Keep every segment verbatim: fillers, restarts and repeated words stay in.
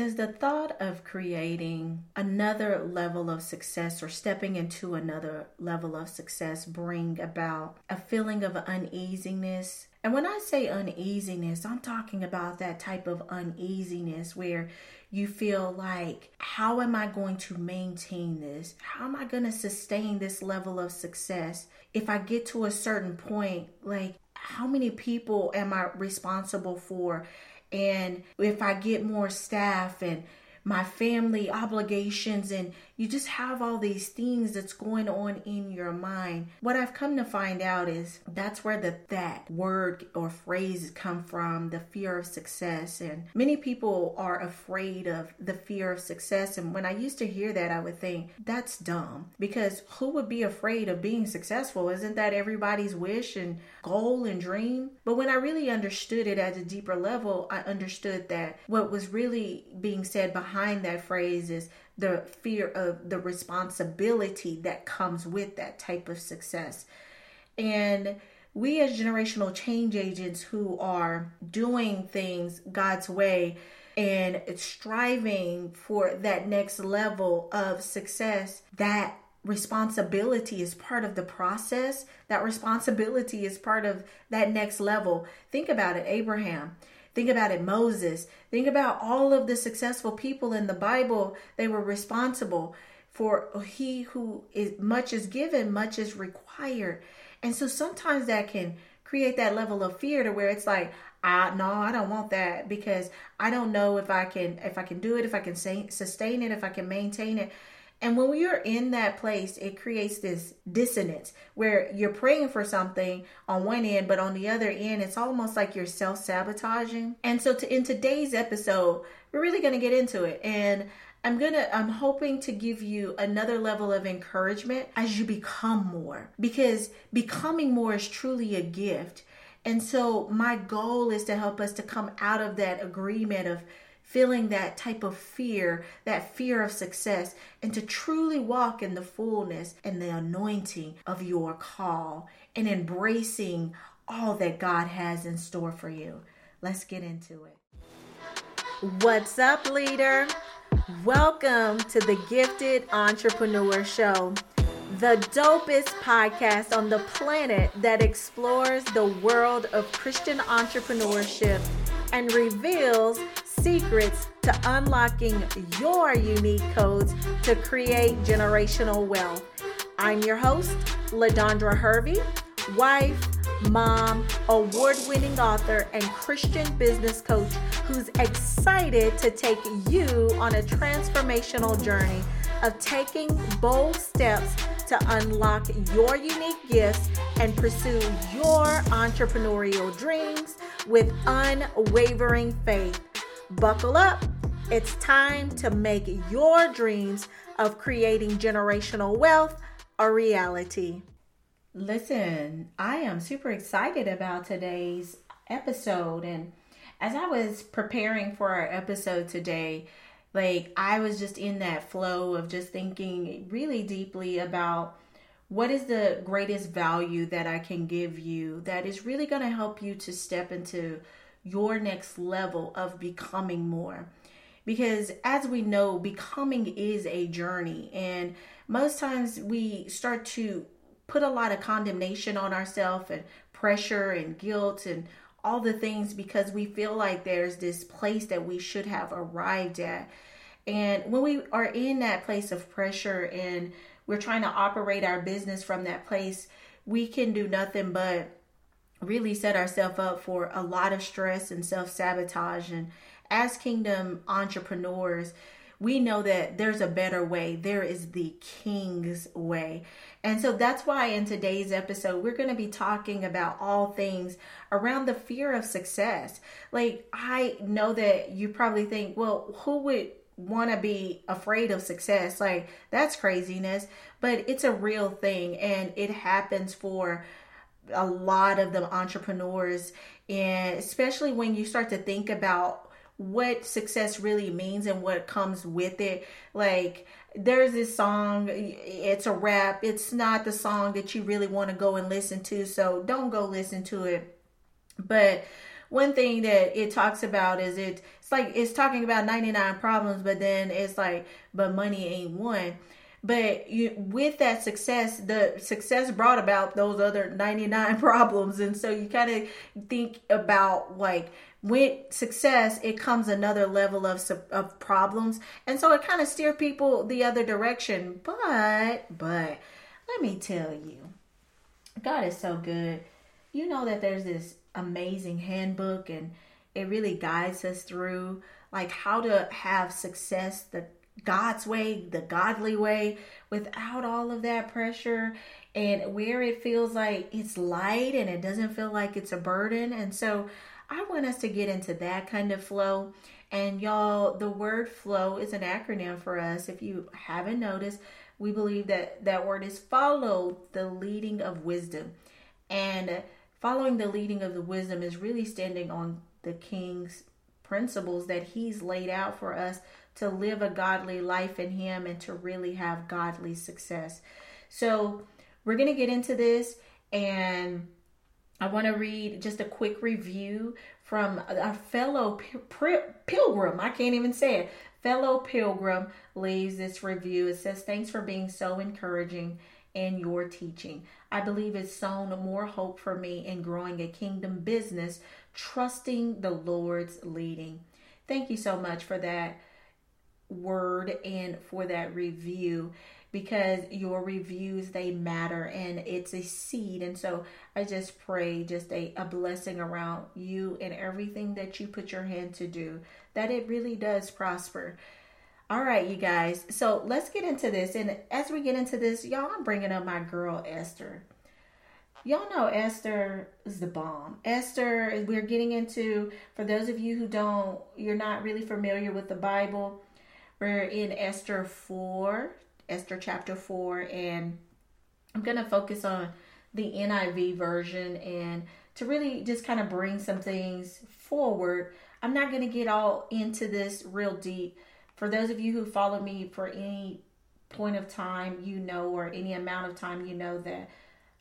Does the thought of creating another level of success or stepping into another level of success bring about a feeling of uneasiness? And when I say uneasiness, I'm talking about that type of uneasiness where you feel like, how am I going to maintain this? How am I going to sustain this level of success? If I get to a certain point, like, how many people am I responsible for? And if I get more staff and my family obligations, and you just have all these things that's going on in your mind. What I've come to find out is that's where the that word or phrase come from, the fear of success. And many people are afraid of the fear of success. And when I used to hear that, I would think that's dumb, because who would be afraid of being successful? Isn't that everybody's wish and goal and dream? But when I really understood it at a deeper level, I understood that what was really being said behind Behind that phrase is the fear of the responsibility that comes with that type of success. And we as generational change agents who are doing things God's way and striving for that next level of success, that responsibility is part of the process. That responsibility is part of that next level. Think about it, Abraham. Think about it, Moses. Think about all of the successful people in the Bible. They were responsible for he who is much is given, much is required. And so sometimes that can create that level of fear to where it's like, I no, I don't want that, because I don't know if I can, if I can do it, if I can sustain it, if I can maintain it. And when you're in that place, it creates this dissonance where you're praying for something on one end, but on the other end, it's almost like you're self-sabotaging. And so to, in today's episode, we're really going to get into it. And I'm going to, I'm hoping to give you another level of encouragement as you become more, because becoming more is truly a gift. And so my goal is to help us to come out of that agreement of feeling that type of fear, that fear of success, and to truly walk in the fullness and the anointing of your call and embracing all that God has in store for you. Let's get into it. What's up, leader? Welcome to the Gifted Entrepreneur Show, the dopest podcast on the planet that explores the world of Christian entrepreneurship and reveals secrets to unlocking your unique codes to create generational wealth. I'm your host, LaDondra Hervey, wife, mom, award-winning author, and Christian business coach who's excited to take you on a transformational journey of taking bold steps to unlock your unique gifts and pursue your entrepreneurial dreams with unwavering faith. Buckle up. It's time to make your dreams of creating generational wealth a reality. Listen, I am super excited about today's episode. And as I was preparing for our episode today, like, I was just in that flow of just thinking really deeply about what is the greatest value that I can give you that is really going to help you to step into your next level of becoming more. Because as we know, becoming is a journey, and most times we start to put a lot of condemnation on ourselves and pressure and guilt and all the things, because we feel like there's this place that we should have arrived at. And when we are in that place of pressure and we're trying to operate our business from that place, we can do nothing but really set ourselves up for a lot of stress and self-sabotage. And as kingdom entrepreneurs, we know that there's a better way. There is the King's way. And so that's why in today's episode, we're going to be talking about all things around the fear of success. Like, I know that you probably think, well, who would want to be afraid of success? Like, that's craziness, but it's a real thing. And it happens for a lot of the entrepreneurs, and especially when you start to think about what success really means and what comes with it. Like, there's this song, it's a rap, it's not the song that you really want to go and listen to, so don't go listen to it. But one thing that it talks about is it, it's like it's talking about ninety-nine problems, but then it's like, but money ain't one. But you, with that success, the success brought about those other ninety-nine problems. And so you kind of think about like, with success, it comes another level of of problems. And so it kind of steer people the other direction. But, but let me tell you, God is so good. You know that there's this amazing handbook and it really guides us through like how to have success the God's way, the godly way, without all of that pressure, and where it feels like it's light and it doesn't feel like it's a burden. And so I want us to get into that kind of flow. And y'all, the word flow is an acronym for us. If you haven't noticed, we believe that that word is follow the leading of wisdom. And following the leading of the wisdom is really standing on the King's principles that he's laid out for us to live a godly life in him and to really have godly success. So we're going to get into this, and I want to read just a quick review from our fellow pilgrim. I can't even say it. Fellow pilgrim leaves this review. It says, "Thanks for being so encouraging in your teaching. I believe it's sown more hope for me in growing a kingdom business, trusting the Lord's leading." Thank you so much for that word and for that review, because your reviews, they matter, and it's a seed. And so I just pray just a, a blessing around you and everything that you put your hand to do, that it really does prosper. All right, you guys. So let's get into this. And as we get into this, y'all, I'm bringing up my girl, Esther. Y'all know Esther is the bomb. Esther, we're getting into, for those of you who don't, you're not really familiar with the Bible, we're in Esther four, Esther chapter four, and I'm going to focus on the N I V version, and to really just kind of bring some things forward. I'm not going to get all into this real deep. For those of you who follow me for any point of time, you know, or any amount of time, you know that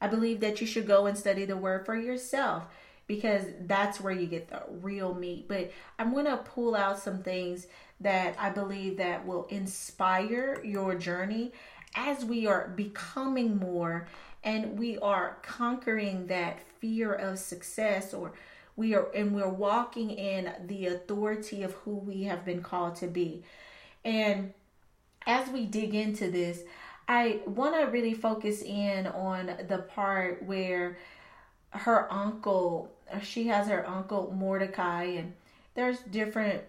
I believe that you should go and study the word for yourself, because that's where you get the real meat. But I'm going to pull out some things that I believe that will inspire your journey as we are becoming more and we are conquering that fear of success, or we are, and we're walking in the authority of who we have been called to be. And as we dig into this, I want to really focus in on the part where her uncle, she has her uncle Mordecai, and there's different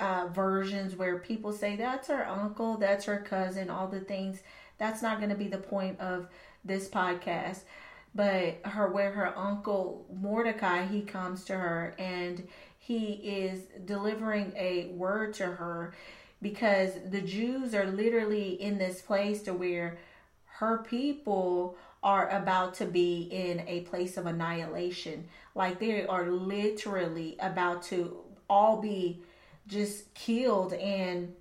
uh, versions where people say that's her uncle, that's her cousin, all the things. That's not going to be the point of this podcast, but her, where her uncle Mordecai, he comes to her and he is delivering a word to her, because the Jews are literally in this place to where her people are about to be in a place of annihilation. Like they are literally about to all be just killed, and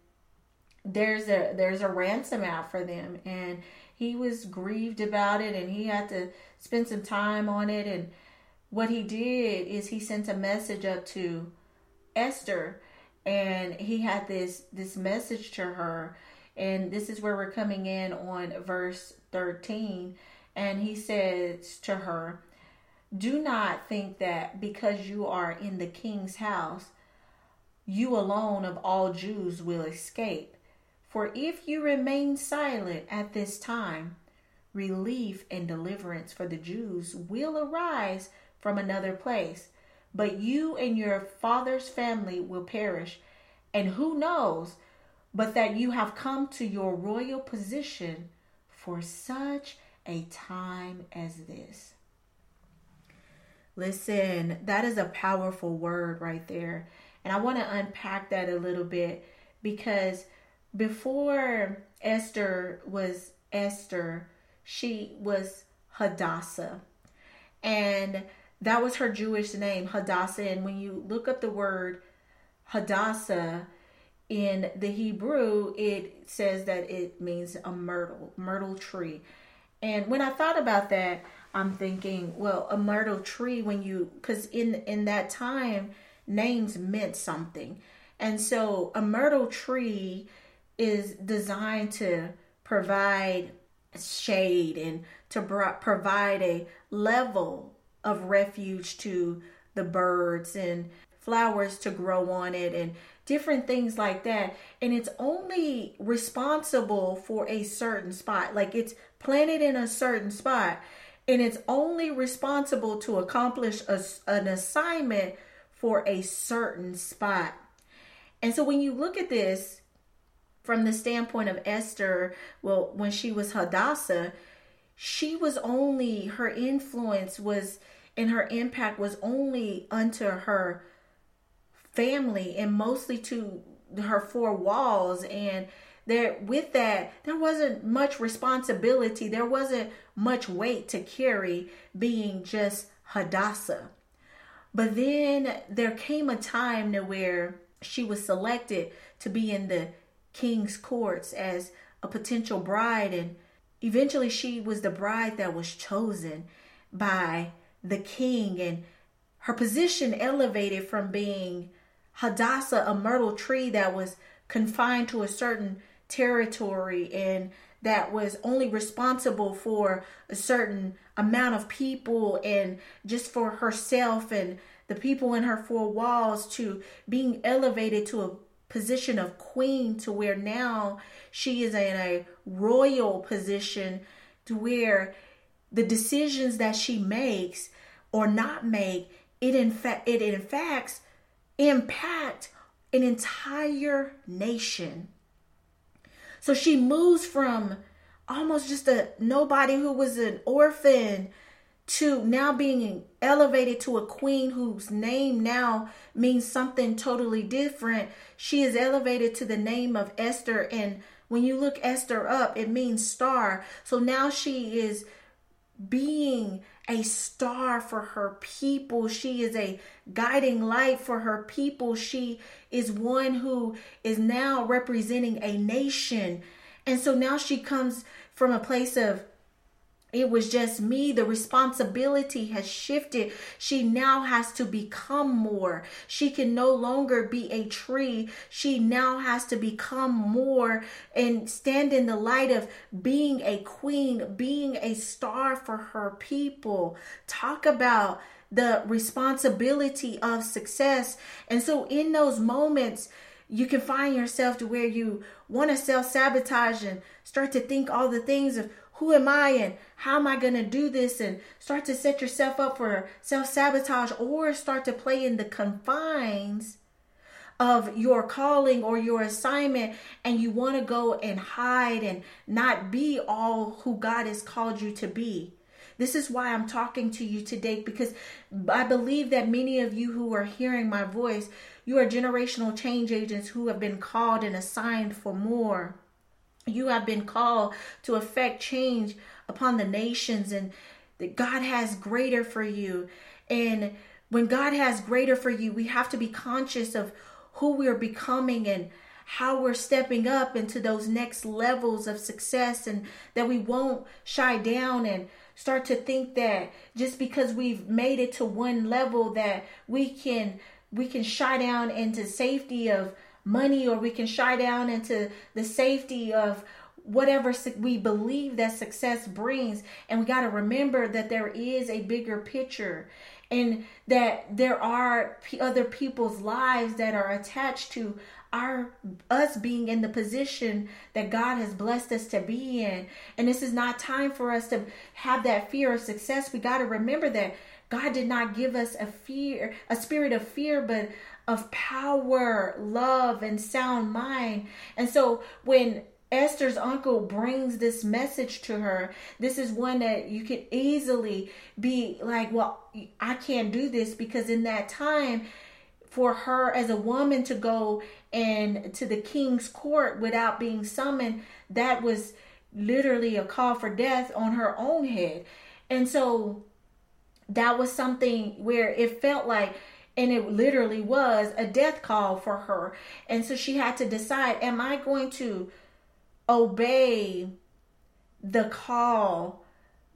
there's a there's a ransom out for them. And he was grieved about it, and he had to spend some time on it. And what he did is he sent a message up to Esther, and he had this this message to her, and this is where we're coming in on verse thirteen. And he says to her, "Do not think that because you are in the king's house, you alone of all Jews will escape. For if you remain silent at this time, relief and deliverance for the Jews will arise from another place. But you and your father's family will perish. And who knows but that you have come to your royal position for such a time as this." Listen, that is a powerful word right there. And I want to unpack that a little bit, because before Esther was Esther, she was Hadassah. And that was her Jewish name, Hadassah. And when you look up the word Hadassah in the Hebrew, it says that it means a myrtle, myrtle tree. And when I thought about that, I'm thinking, well, a myrtle tree, when you, because in, in that time, names meant something. And so a myrtle tree is designed to provide shade and to bro- provide a level of refuge to the birds and flowers to grow on it and different things like that. And it's only responsible for a certain spot. Like, it's planted in a certain spot, and it's only responsible to accomplish a, an assignment for a certain spot. And so when you look at this from the standpoint of Esther, well, when she was Hadassah, she was only, her influence was, and her impact was only unto her family and mostly to her four walls. And there, with that, there wasn't much responsibility. There wasn't much weight to carry being just Hadassah. But then there came a time to where she was selected to be in the king's courts as a potential bride. And eventually she was the bride that was chosen by the king, and her position elevated from being Hadassah, a myrtle tree that was confined to a certain territory and that was only responsible for a certain amount of people and just for herself and the people in her four walls, to being elevated to a position of queen, to where now she is in a royal position, to where the decisions that she makes or not make, it in fact it in fact impact an entire nation. So she moves from almost just a nobody who was an orphan to now being elevated to a queen whose name now means something totally different. She is elevated to the name of Esther. And when you look Esther up, it means star. So now she is being a star for her people. She is a guiding light for her people. She is one who is now representing a nation. And so now she comes from a place of, it was just me. The responsibility has shifted. She now has to become more. She can no longer be a tree. She now has to become more and stand in the light of being a queen, being a star for her people. Talk about the responsibility of success. And so in those moments, you can find yourself to where you want to self-sabotage and start to think all the things of, who am I and how am I going to do this? And start to set yourself up for self-sabotage, or start to play in the confines of your calling or your assignment, and you want to go and hide and not be all who God has called you to be. This is why I'm talking to you today, because I believe that many of you who are hearing my voice, you are generational change agents who have been called and assigned for more. You have been called to effect change upon the nations, and that God has greater for you. And when God has greater for you, we have to be conscious of who we are becoming and how we're stepping up into those next levels of success, and that we won't shy down and start to think that just because we've made it to one level that we can we can shy down into safety of money, or we can shy down into the safety of whatever we believe that success brings. And we got to remember that there is a bigger picture, and that there are other people's lives that are attached to our us being in the position that God has blessed us to be in. And this is not time for us to have that fear of success. We got to remember that God did not give us a fear, a spirit of fear, but of power, love, and sound mind. And so when Esther's uncle brings this message to her, this is one that you could easily be like, well, I can't do this, because in that time, for her as a woman to go and to the king's court without being summoned, that was literally a call for death on her own head. And so that was something where it felt like, and it literally was a death call for her. And so she had to decide, am I going to obey the call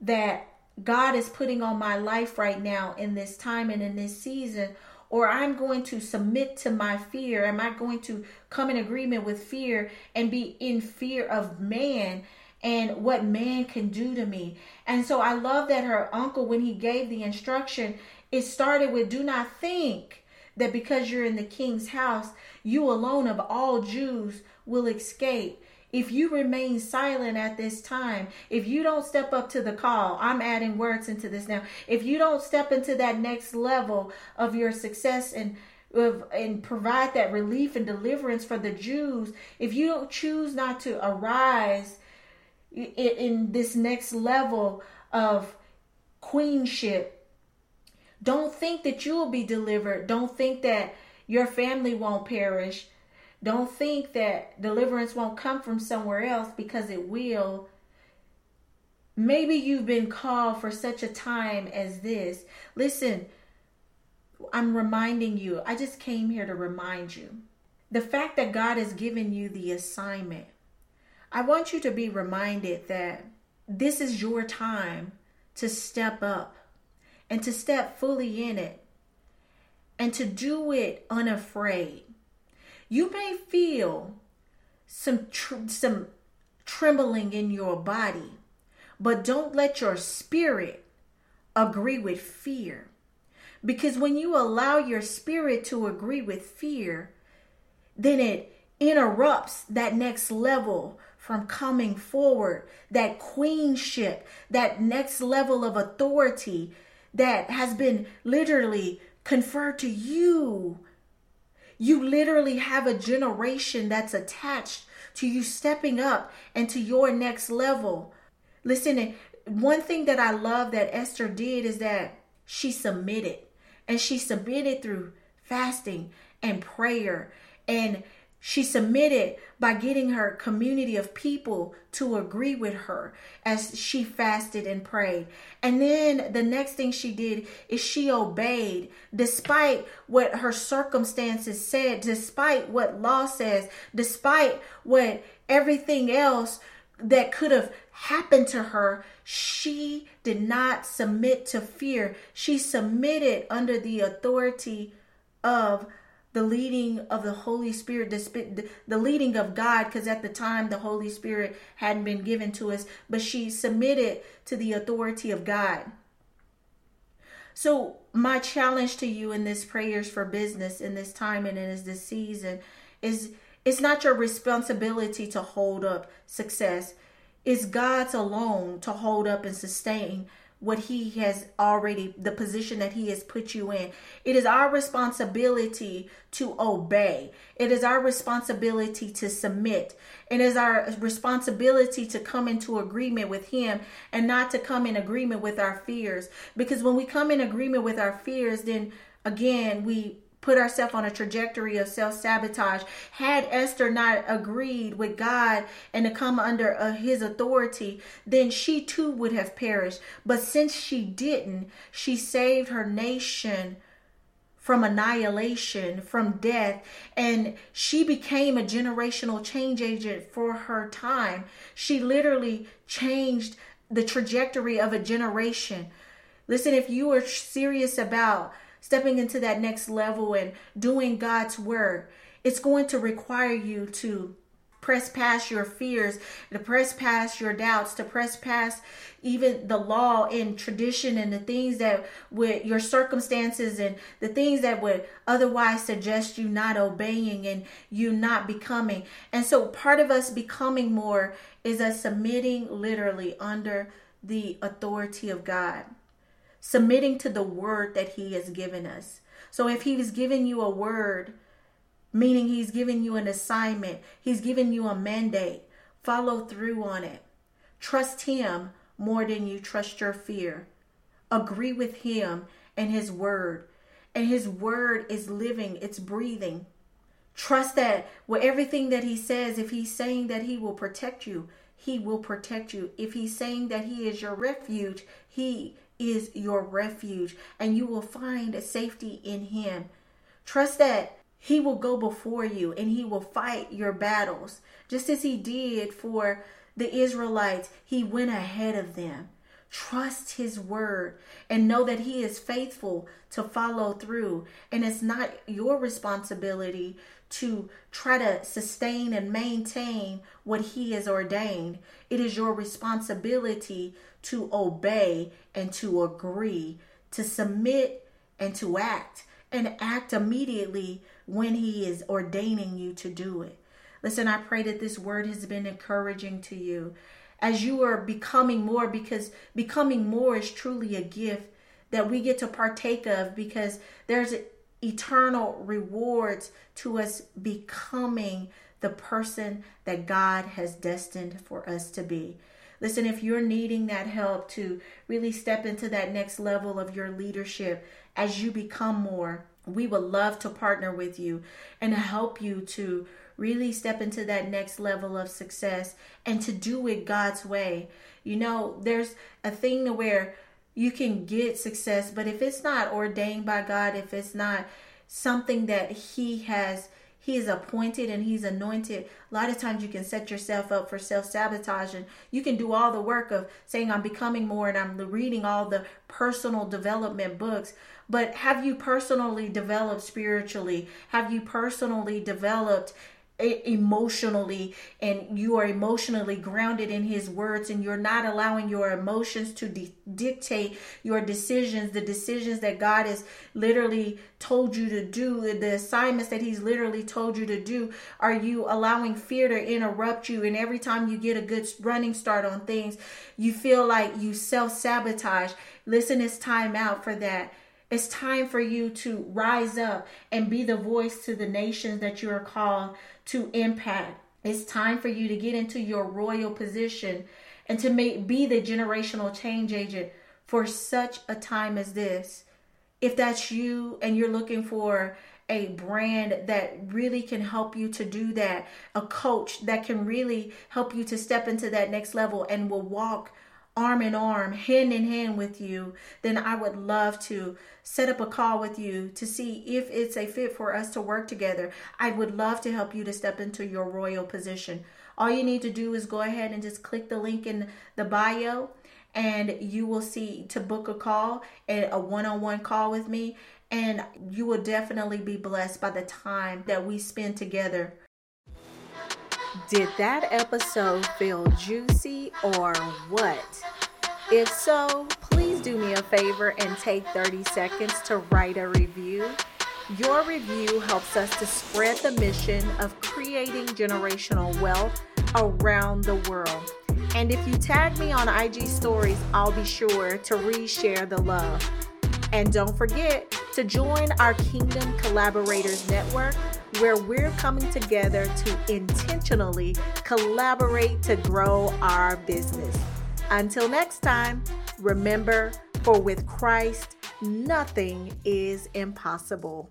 that God is putting on my life right now in this time and in this season, or I'm going to submit to my fear. Am I going to come in agreement with fear and be in fear of man and what man can do to me? And so I love that her uncle, when he gave the instruction, it started with, do not think that because you're in the king's house, you alone of all Jews will escape. If you remain silent at this time, if you don't step up to the call, I'm adding words into this now. If you don't step into that next level of your success and of, and provide that relief and deliverance for the Jews, if you don't choose not to arise in, in this next level of queenship, don't think that you will be delivered. Don't think that your family won't perish. Don't think that deliverance won't come from somewhere else, because it will. Maybe you've been called for such a time as this. Listen, I'm reminding you. I just came here to remind you. The fact that God has given you the assignment, I want you to be reminded that this is your time to step up and to step fully in it and to do it unafraid. You may feel some tr- some trembling in your body, but don't let your spirit agree with fear. Because when you allow your spirit to agree with fear, then it interrupts that next level from coming forward, that queenship, that next level of authority that has been literally conferred to you. You literally have a generation that's attached to you stepping up and to your next level. Listen, one thing that I love that Esther did is that she submitted. And she submitted through fasting and prayer. And she submitted by getting her community of people to agree with her as she fasted and prayed. And then the next thing she did is she obeyed, despite what her circumstances said, despite what law says, despite what everything else that could have happened to her. She did not submit to fear. She submitted under the authority of the leading of the Holy Spirit, the leading of God, because at the time the Holy Spirit hadn't been given to us, but she submitted to the authority of God. So my challenge to you in this prayers for business, in this time and in this season, is it's not your responsibility to hold up success. It's God's alone to hold up and sustain what he has already, the position that he has put you in. It is our responsibility to obey. It is our responsibility to submit. It is our responsibility to come into agreement with him and not to come in agreement with our fears. Because when we come in agreement with our fears, then again, we put ourselves on a trajectory of self-sabotage. Had Esther not agreed with God and to come under uh, his authority, then she too would have perished. But since she didn't, she saved her nation from annihilation, from death, and she became a generational change agent for her time. She literally changed the trajectory of a generation. Listen, if you are serious about stepping into that next level and doing God's work, it's going to require you to press past your fears, to press past your doubts, to press past even the law and tradition and the things that with your circumstances and the things that would otherwise suggest you not obeying and you not becoming. And so part of us becoming more is us submitting literally under the authority of God. Submitting to the word that he has given us. So if he was giving you a word, meaning he's giving you an assignment, he's giving you a mandate, follow through on it. Trust him more than you trust your fear. Agree with him and his word. And his word is living, it's breathing. Trust that with everything that he says, if he's saying that he will protect you, he will protect you. If he's saying that he is your refuge, he is your refuge, and you will find a safety in him. Trust that he will go before you and he will fight your battles. Just as he did for the Israelites, he went ahead of them. Trust his word and know that he is faithful to follow through. And it's not your responsibility to try to sustain and maintain what he has ordained. It is your responsibility to obey and to agree, to submit and to act, and act immediately when he is ordaining you to do it. Listen, I pray that this word has been encouraging to you as you are becoming more, because becoming more is truly a gift that we get to partake of, because there's eternal rewards to us becoming the person that God has destined for us to be. Listen, if you're needing that help to really step into that next level of your leadership as you become more, we would love to partner with you and help you to really step into that next level of success and to do it God's way. You know, there's a thing to where you can get success, but if it's not ordained by God, if it's not something that he has, he is appointed and he's anointed, a lot of times you can set yourself up for self-sabotage, and you can do all the work of saying, I'm becoming more and I'm reading all the personal development books. But have you personally developed spiritually? Have you personally developed emotionally, and you are emotionally grounded in his words, and you're not allowing your emotions to de- dictate your decisions, the decisions that God has literally told you to do, the assignments that he's literally told you to do? Are you allowing fear to interrupt you? And every time you get a good running start on things, you feel like you self-sabotage. Listen, it's time out for that. It's time for you to rise up and be the voice to the nations that you are called to impact. It's time for you to get into your royal position and to make, be the generational change agent for such a time as this. If that's you and you're looking for a brand that really can help you to do that, a coach that can really help you to step into that next level and will walk arm in arm, hand in hand with you, then I would love to set up a call with you to see if it's a fit for us to work together. I would love to help you to step into your royal position. All you need to do is go ahead and just click the link in the bio, and you will see to book a call, and a one-on-one call with me, and you will definitely be blessed by the time that we spend together. Did that episode feel juicy or what? If so, please do me a favor and take thirty seconds to write a review. Your review helps us to spread the mission of creating generational wealth around the world. And if you tag me on I G stories, I'll be sure to reshare the love. And don't forget to join our Kingdom Collaborators Network, where we're coming together to intentionally collaborate to grow our business. Until next time, remember, for with Christ, nothing is impossible.